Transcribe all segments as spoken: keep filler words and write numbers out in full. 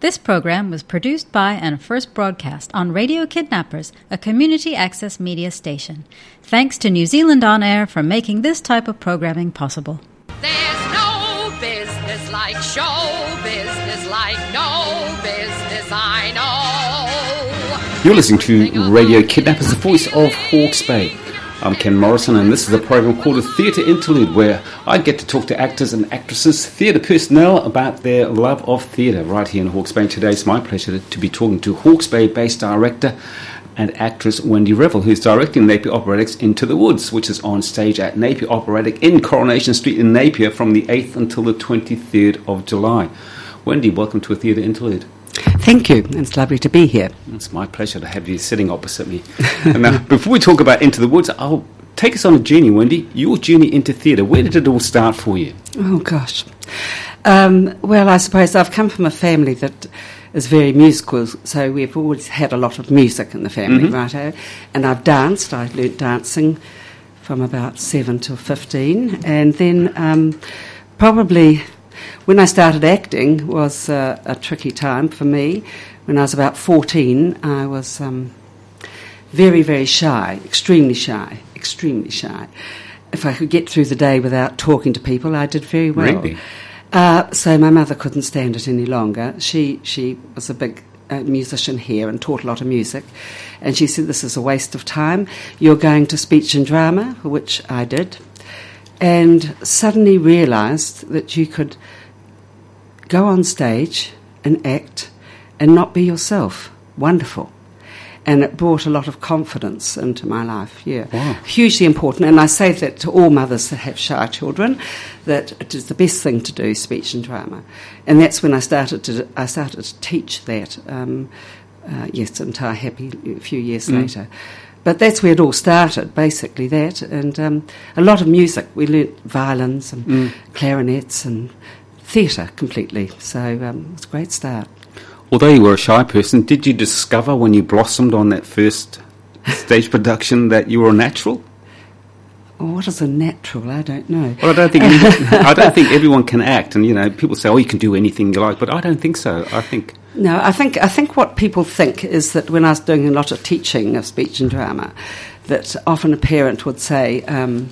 This program was produced by and first broadcast on Radio Kidnappers, a community access media station. Thanks to New Zealand On Air for making this type of programming possible. There's no business like show business, like no business I know. You're listening to Radio Kidnappers, the voice of Hawke's Bay. I'm Ken Morrison, and this is a program called a Theatre Interlude, where I get to talk to actors and actresses, theatre personnel, about their love of theatre right here in Hawke's Bay. Today it's my pleasure to be talking to Hawke's Bay-based director and actress Wendy Revell, who's directing Napier Operatic's Into the Woods, which is on stage at Napier Operatic in Coronation Street in Napier from the eighth until the twenty-third of July. Wendy, welcome to a Theatre Interlude. Thank you. It's lovely to be here. It's my pleasure to have you sitting opposite me. And now, before we talk about Into the Woods, I'll take us on a journey, Wendy. Your journey into theatre. Where did it all start for you? Oh, gosh. Um, well, I suppose I've come from a family that is very musical, so we've always had a lot of music in the family, mm-hmm. righto? And I've danced. I learnt dancing from about seven to fifteen. And then um, probably... when I started acting was uh, a tricky time for me. When I was about fourteen, I was um, very, very shy, extremely shy, extremely shy. If I could get through the day without talking to people, I did very well. Really? Uh, so my mother couldn't stand it any longer. She, she was a big uh, musician here and taught a lot of music. And she said, this is a waste of time. You're going to speech and drama, which I did. And suddenly realised that you could go on stage and act and not be yourself. Wonderful. And it brought a lot of confidence into my life, yeah. Wow. Hugely important. And I say that to all mothers that have shy children, that it is the best thing to do, speech and drama. And that's when I started to I started to teach that, um, uh, yes, in Taihape a few years mm. later. But that's where it all started, basically that, and um, a lot of music. We learnt violins and mm. clarinets and theatre completely, so um, it was a great start. Although you were a shy person, did you discover when you blossomed on that first stage production that you were a natural? Oh, what is a natural? I don't know. Well, I don't think anyone, I don't think everyone can act, and you know, people say, "Oh, you can do anything you like," but I don't think so. I think. No, I think I think what people think is that when I was doing a lot of teaching of speech and drama, that often a parent would say, um,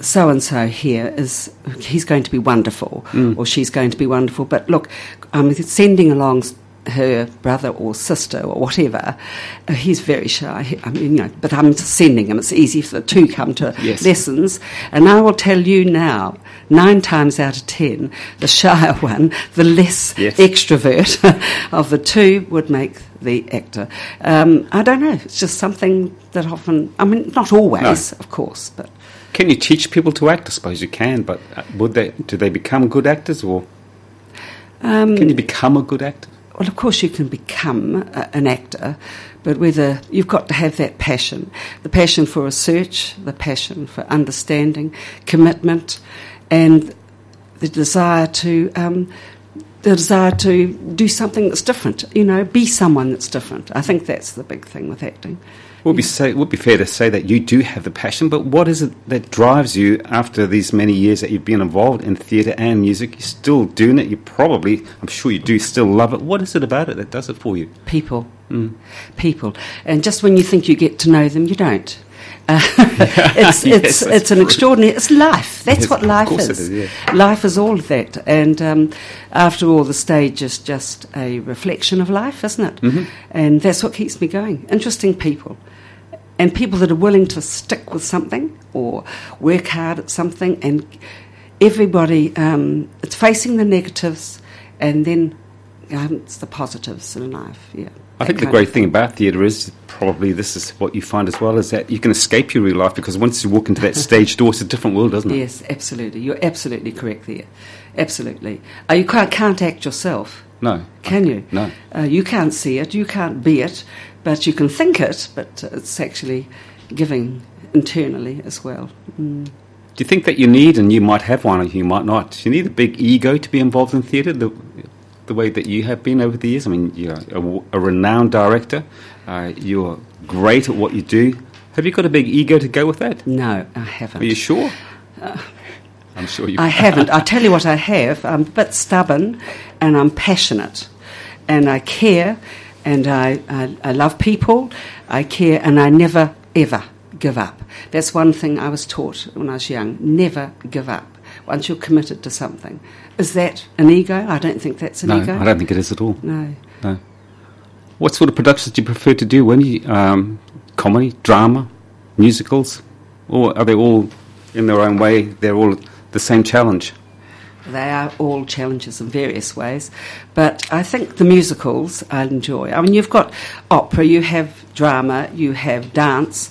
so-and-so here is, he's going to be wonderful, mm. or she's going to be wonderful, but look, I'm sending along her brother or sister or whatever, he's very shy, I mean, you know, but I'm sending him. It's easy for the two come to yes. lessons. And I will tell you now, nine times out of ten, the shyer one, the less yes. extrovert of the two would make the actor. Um, I don't know, it's just something that often, I mean, not always, no. of course. But can you teach people to act? I suppose you can, but would they? Do they become good actors or um, can you become a good actor? Well, of course you can become a, an actor, but whether you've got to have that passion, the passion for research, the passion for understanding, commitment, and the desire to um, the desire to do something that's different. You know, be someone that's different. I think that's the big thing with acting. It would be say, it would be fair to say that you do have the passion, but what is it that drives you after these many years that you've been involved in theatre and music? You're still doing it. You probably, I'm sure you do still love it. What is it about it that does it for you? People. Mm. People. And just when you think you get to know them, you don't. Uh, it's yes, it's it's an extraordinary, it's life. That's yes, what life is. It is yeah. Life is all of that. And um, after all, the stage is just a reflection of life, isn't it? Mm-hmm. And that's what keeps me going. Interesting people. And people that are willing to stick with something or work hard at something. And everybody, um, it's facing the negatives and then um, it's the positives in life, yeah. I think the great thing about theatre is probably this is what you find as well, is that you can escape your real life because once you walk into that stage door, it's a different world, doesn't it? Yes, absolutely. You're absolutely correct there. Absolutely. Uh, you can't, can't act yourself. No. Can you? No. Uh, you can't see it, you can't be it, but you can think it, but it's actually giving internally as well. Mm. Do you think that you need, and you might have one or you might not, do you need a big ego to be involved in theatre? The, the way that you have been over the years. I mean, you're a, a renowned director. Uh, you're great at what you do. Have you got a big ego to go with that? No, I haven't. Are you sure? Uh, I'm sure you I haven't. I'll tell you what I have. I'm a bit stubborn and I'm passionate. and I care, and I, I, I love people, I care, and I never, ever give up. That's one thing I was taught when I was young, never give up once you're committed to something. Is that an ego? I don't think that's an no, ego. No, I don't think it is at all. No. No. What sort of productions do you prefer to do, Wendy? Um, comedy, drama, musicals? Or are they all, in their own way, they're all the same challenge? They are all challenges in various ways. But I think the musicals I enjoy. I mean, you've got opera, you have drama, you have dance.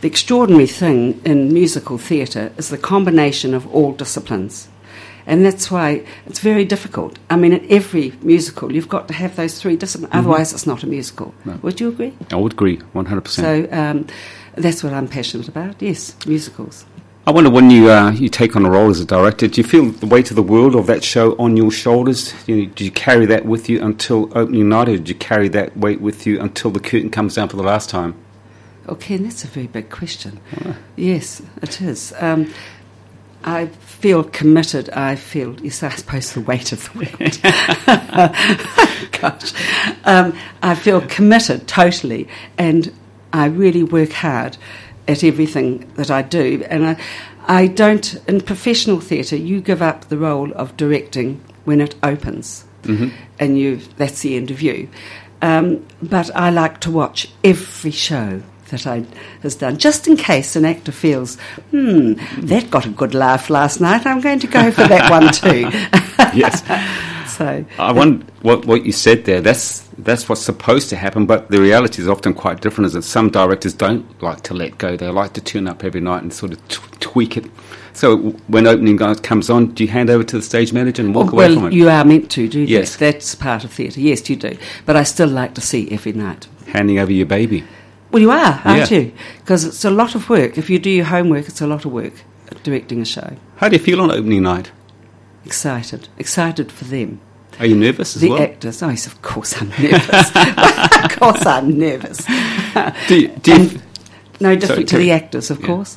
The extraordinary thing in musical theatre is the combination of all disciplines. And that's why it's very difficult. I mean, in every musical, you've got to have those three disciplines. Mm-hmm. Otherwise, it's not a musical. No. Would you agree? I would agree, one hundred percent. So um, that's what I'm passionate about, yes, musicals. I wonder when you uh, you take on a role as a director, do you feel the weight of the world of that show on your shoulders? You know, do you carry that with you until opening night, or do you carry that weight with you until the curtain comes down for the last time? Oh, Ken, that's a very big question. Right. Yes, it is. Um, I feel committed. I feel, yes, I suppose the weight of the world. Gosh. Um, I feel committed totally, and I really work hard at everything that I do. And I, I don't, in professional theatre, you give up the role of directing when it opens, mm-hmm. and you that's the end of you. Um, but I like to watch every show that I has done, just in case an actor feels, hmm, that got a good laugh last night, I'm going to go for that one too. Yes. So I wonder what what you said there, that's that's what's supposed to happen, but the reality is often quite different, is that some directors don't like to let go. They like to turn up every night and sort of t- tweak it. So when opening night comes on, do you hand over to the stage manager and walk well, away from it? Well, you are meant to, do you? Yes. That? That's part of theatre. Yes, you do. But I still like to see every night. Handing over your baby. Well, you are, aren't yeah. you? Because it's a lot of work. If you do your homework, it's a lot of work directing a show. How do you feel on opening night? Excited. Excited for them. Are you nervous as the well? The actors. Oh, yes, of course I'm nervous. Of course I'm nervous. Do you, do you and, f- no different sorry, to the actors, of yeah. course.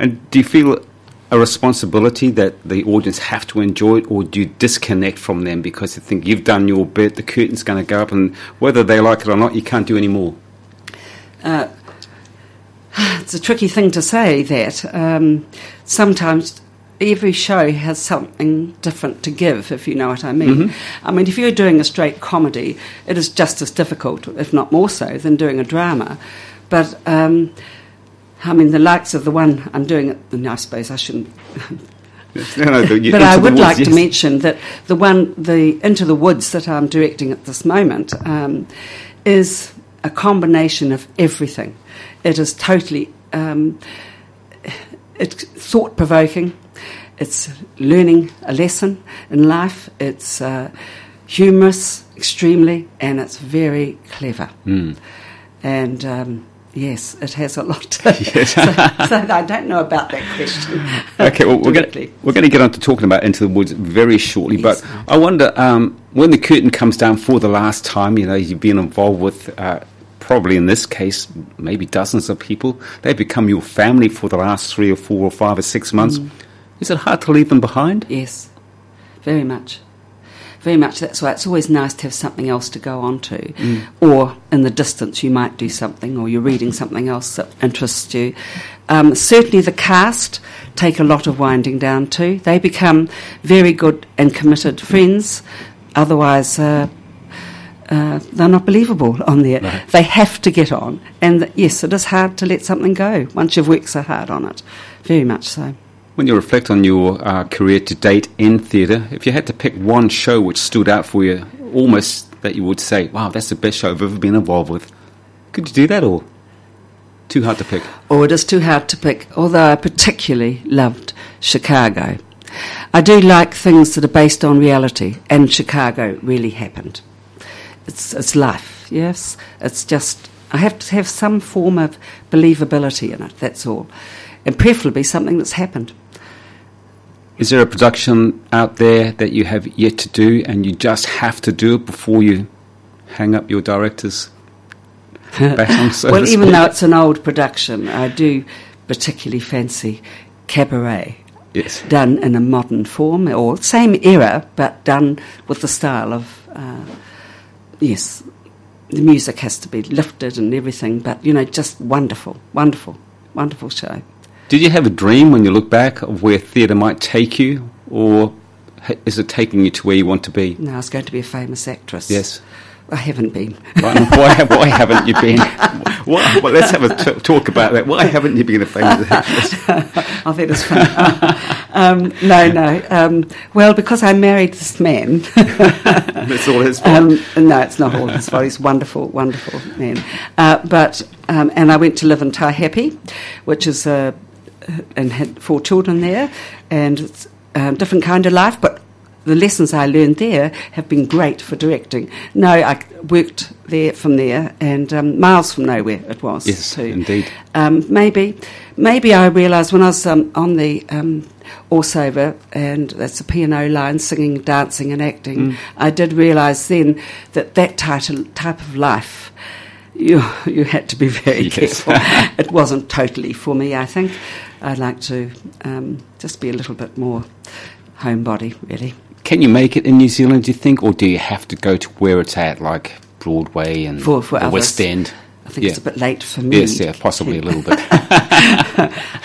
And do you feel a responsibility that the audience have to enjoy it, or do you disconnect from them because you think you've done your bit, the curtain's going to go up, and whether they like it or not, you can't do any more? Uh, it's a tricky thing to say that. Um, sometimes every show has something different to give, if you know what I mean. Mm-hmm. I mean, if you're doing a straight comedy, it is just as difficult, if not more so, than doing a drama. But um, I mean, the likes of the one I'm doing, and I suppose I shouldn't. No, no, the, but I would woods, like yes. to mention that the one, the Into the Woods that I'm directing at this moment, um, is a combination of everything. It is totally um, it's thought-provoking. It's learning a lesson in life. It's uh, humorous, extremely, and it's very clever. Mm. And um, yes, it has a lot. To, yes. so, so I don't know about that question. Okay, well, we're going we're going to get on to talking about Into the Woods very shortly. Yes. But I wonder um, when the curtain comes down for the last time. You know, you've been involved with. Uh, Probably in this case, maybe dozens of people. They become your family for the last three or four or five or six months. Mm. Is it hard to leave them behind? Yes, very much. Very much. That's why it's always nice to have something else to go on to. Mm. Or in the distance you might do something, or you're reading something else that interests you. Um, certainly the cast take a lot of winding down too. They become very good and committed friends. Otherwise... Uh, Uh, they're not believable on there. Right. They have to get on. And th- yes, it is hard to let something go once you've worked so hard on it. Very much so. When you reflect on your uh, career to date in theatre, if you had to pick one show which stood out for you, almost that you would say, wow, that's the best show I've ever been involved with, could you do that, or too hard to pick? Oh, it is too hard to pick, although I particularly loved Chicago. I do like things that are based on reality, and Chicago really happened. It's it's life, yes. It's just, I have to have some form of believability in it, that's all. And preferably something that's happened. Is there a production out there that you have yet to do and you just have to do it before you hang up your director's baton, so well, even though it's an old production, I do particularly fancy Cabaret. Yes. Done in a modern form, or same era, but done with the style of... Uh, yes, the music has to be lifted and everything, but, you know, just wonderful, wonderful, wonderful show. Did you have a dream when you look back of where theatre might take you, or is it taking you to where you want to be? No, I was going to be a famous actress. Yes. I haven't been. Right, why, why haven't you been? Why, well, let's have a t- talk about that. Why haven't you been a famous actress? I think it's funny. Um, no, no. Um, well, because I married this man. That's all his fault. Um, no, it's not all his fault. He's a wonderful, wonderful man. Uh, but um, and I went to live in Taihape, which is a and had four children there, and it's a different kind of life, but the lessons I learned there have been great for directing. No, I worked there from there, and um, miles from nowhere it was. Yes, too. Indeed. Um, maybe, maybe I realised when I was um, on the um, Orsover, and that's the P and O line, singing, dancing, and acting. Mm. I did realise then that that title, type of life, you you had to be very yes. careful. It wasn't totally for me. I think I'd like to um, just be a little bit more homebody, really. Can you make it in New Zealand, do you think, or do you have to go to where it's at, like Broadway and for, for the others, West End? I think yeah. it's a bit late for me. Yes, yeah, possibly a little bit.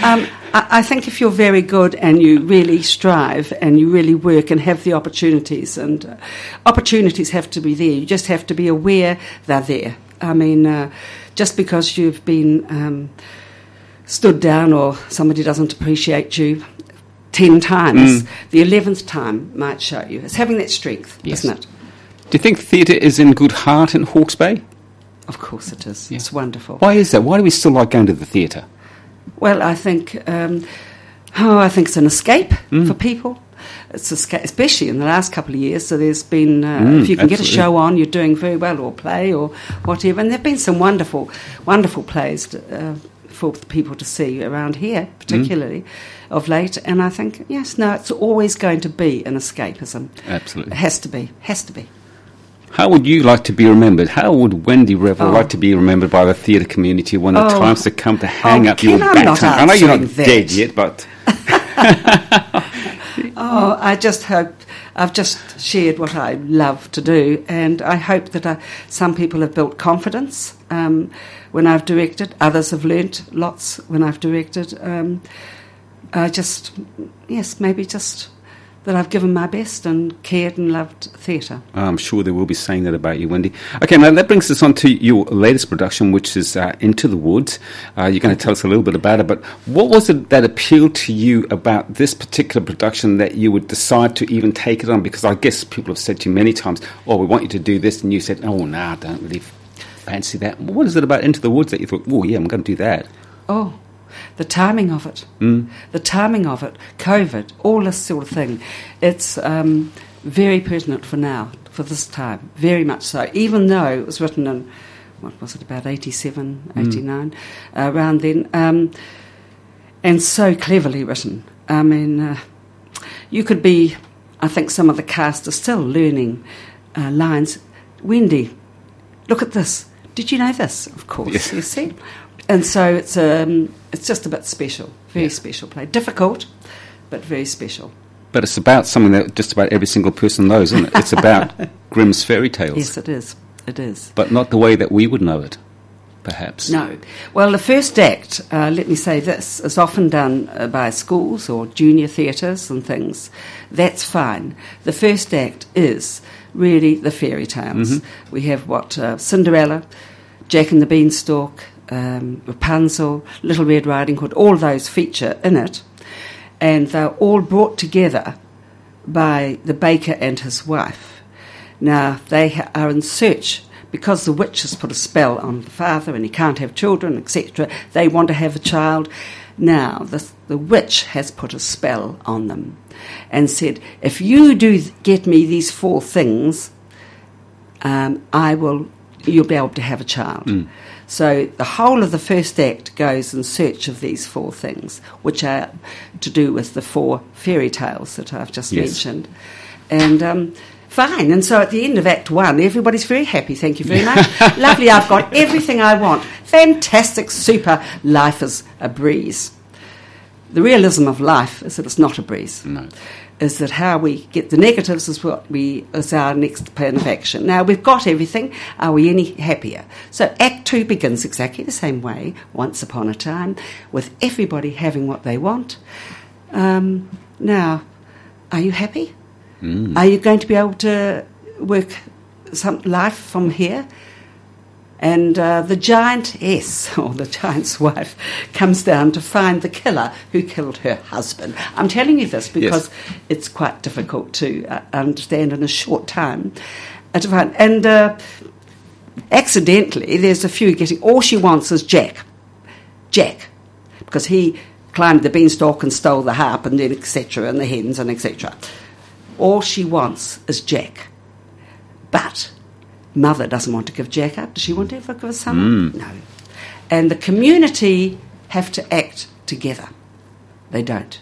um, I, I think if you're very good and you really strive and you really work and have the opportunities, and uh, opportunities have to be there. You just have to be aware they're there. I mean, uh, just because you've been um, stood down or somebody doesn't appreciate you ten times, mm. the eleventh time might show you. It's having that strength, yes. isn't it? Do you think theatre is in good heart in Hawke's Bay? Of course it is. Yeah. It's wonderful. Why is that? Why do we still like going to the theatre? Well, I think, um, oh, I think it's an escape mm. for people. It's esca- especially in the last couple of years. So there's been, uh, mm, if you can absolutely. get a show on, you're doing very well, or play, or whatever. And there've been some wonderful, wonderful plays. To, uh, for people to see around here, particularly, mm. of late. And I think, yes, no, it's always going to be an escapism. Absolutely. It has to be. Has to be. How would you like to be remembered? How would Wendy Revell oh. like to be remembered by the theatre community when the oh. times have come to hang oh, up your baton? I know you're not that. dead yet, but... oh, I just hope... I've just shared what I love to do, and I hope that I, some people have built confidence um, when I've directed. Others have learnt lots when I've directed. Um, I just, yes, maybe just that I've given my best and cared and loved theatre. I'm sure they will be saying that about you, Wendy. Okay, now that brings us on to your latest production, which is uh, Into the Woods. Uh, you're going to tell us a little bit about it, but what was it that appealed to you about this particular production that you would decide to even take it on? Because I guess people have said to you many times, oh, we want you to do this, and you said, oh, no, nah, I don't really fancy that. What is it about Into the Woods that you thought, oh, yeah, I'm going to do that? Oh, the timing of it, mm. the timing of it, COVID, all this sort of thing. It's um, very pertinent for now, for this time, very much so. Even though it was written in, what was it, about eighty-seven, mm. eighty-nine, uh, around then, um, and so cleverly written. I mean, uh, you could be, I think some of the cast are still learning uh, lines. Wendy, look at this. Did you know this? Of course, yes. You see. And so it's um, it's just a bit special, very yeah. special play. Difficult, but very special. But it's about something that just about every single person knows, isn't it? It's about Grimm's fairy tales. Yes, it is. It is. But not the way that we would know it, perhaps. No. Well, the first act, uh, let me say this, is often done uh, by schools or junior theatres and things. That's fine. The first act is really the fairy tales. Mm-hmm. We have what uh, Cinderella, Jack and the Beanstalk, Um, Rapunzel, Little Red Riding Hood, all those feature in it, and they're all brought together by the baker and his wife. Now they ha- are in search, because the witch has put a spell on the father and he can't have children, et cetera. They want to have a child. Now the, the witch has put a spell on them and said, if you do get me these four things, um, I will... you'll be able to have a child. Mm. So the whole of the first act goes in search of these four things, which are to do with the four fairy tales that I've just yes. mentioned. And um, fine. And so at the end of Act One, everybody's very happy. Thank you very much. Lovely, I've got everything I want. Fantastic, super. Life is a breeze. The realism of life is that it's not a breeze. No. is that how we get the negatives is what we is our next plan of action. Now, we've got everything. Are we any happier? So Act Two begins exactly the same way, once upon a time, with everybody having what they want. Um, now, are you happy? Mm. Are you going to be able to work some life from here? And uh, the giantess, or the giant's wife, comes down to find the killer who killed her husband. I'm telling you this because yes. it's quite difficult to uh, understand in a short time. Uh, to find. And uh, accidentally, there's a few getting... All she wants is Jack. Jack. Because he climbed the beanstalk and stole the harp and then et cetera and the hens and et cetera. All she wants is Jack. But... Mother doesn't want to give Jack up. Does she want to ever give her son? Mm. No. And the community have to act together. They don't.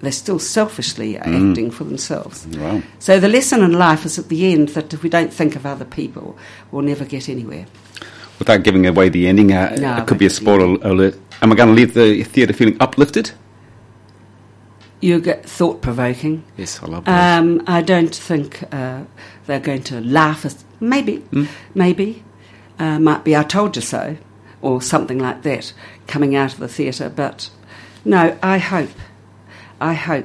They still selfishly are mm. acting for themselves. Wow. So the lesson in life is at the end that if we don't think of other people, we'll never get anywhere. Without giving away the ending, uh, no, it could be a spoiler alert. Am I going to leave the theatre feeling uplifted? You get thought-provoking. Yes, I love that. Um, I don't think uh, they're going to laugh. At, maybe, mm. maybe. Uh, might be I told you so, or something like that, coming out of the theatre. But, no, I hope, I hope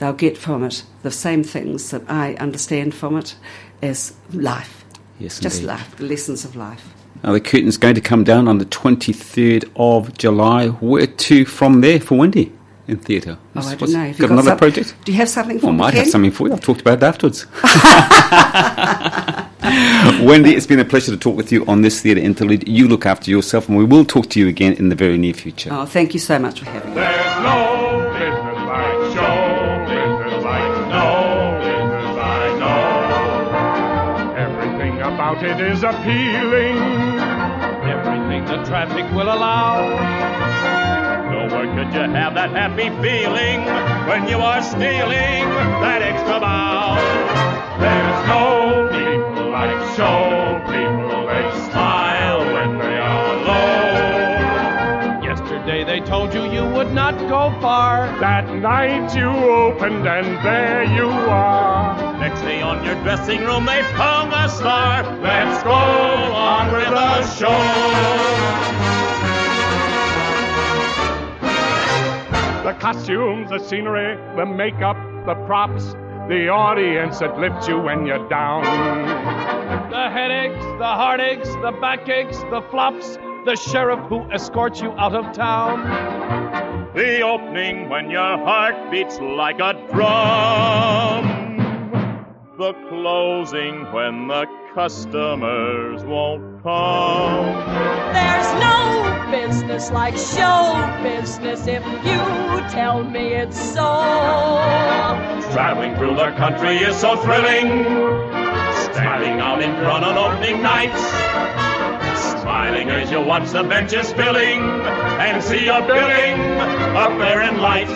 they'll get from it the same things that I understand from it as life. Yes, Just indeed. life, the lessons of life. Now, the curtain's going to come down on the twenty-third of July. Where to from there for Wendy? In theatre. Oh, I don't know. Have you got, got another some, project? Do you have something for me? Oh, I might have something for you. I've talked about it afterwards. Wendy, it's been a pleasure to talk with you on this Theatre Interlude. You look after yourself, and we will talk to you again in the very near future. Oh, thank you so much for having me. There's no business like show, business like no business I know. Everything about it is appealing. Everything the traffic will allow. Nowhere could you have that happy feeling when you are stealing that extra mile. There's no people like show people. They smile when they are alone. Yesterday they told you you would not go far. That night you opened and there you are. Next day on your dressing room they hung a star. Let's go on with the show. The costumes, the scenery, the makeup, the props, the audience that lifts you when you're down. The headaches, the heartaches, the backaches, the flops, the sheriff who escorts you out of town. The opening when your heart beats like a drum. The closing when the customers won't come. There's no business like show business if you tell me it's so. Traveling through the country is so thrilling. Standing out in front on opening nights. Smiling as you watch the benches filling and see your billing up there in lights.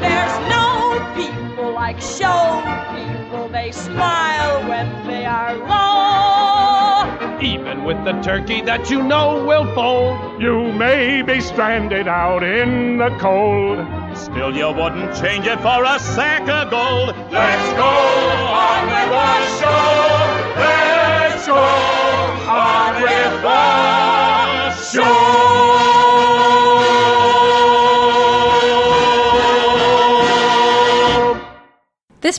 There's no people like show people. They smile when they are low. Even with the turkey that you know will fold, you may be stranded out in the cold. Still you wouldn't change it for a sack of gold. Let's go on with the show. Let's go on with the show. This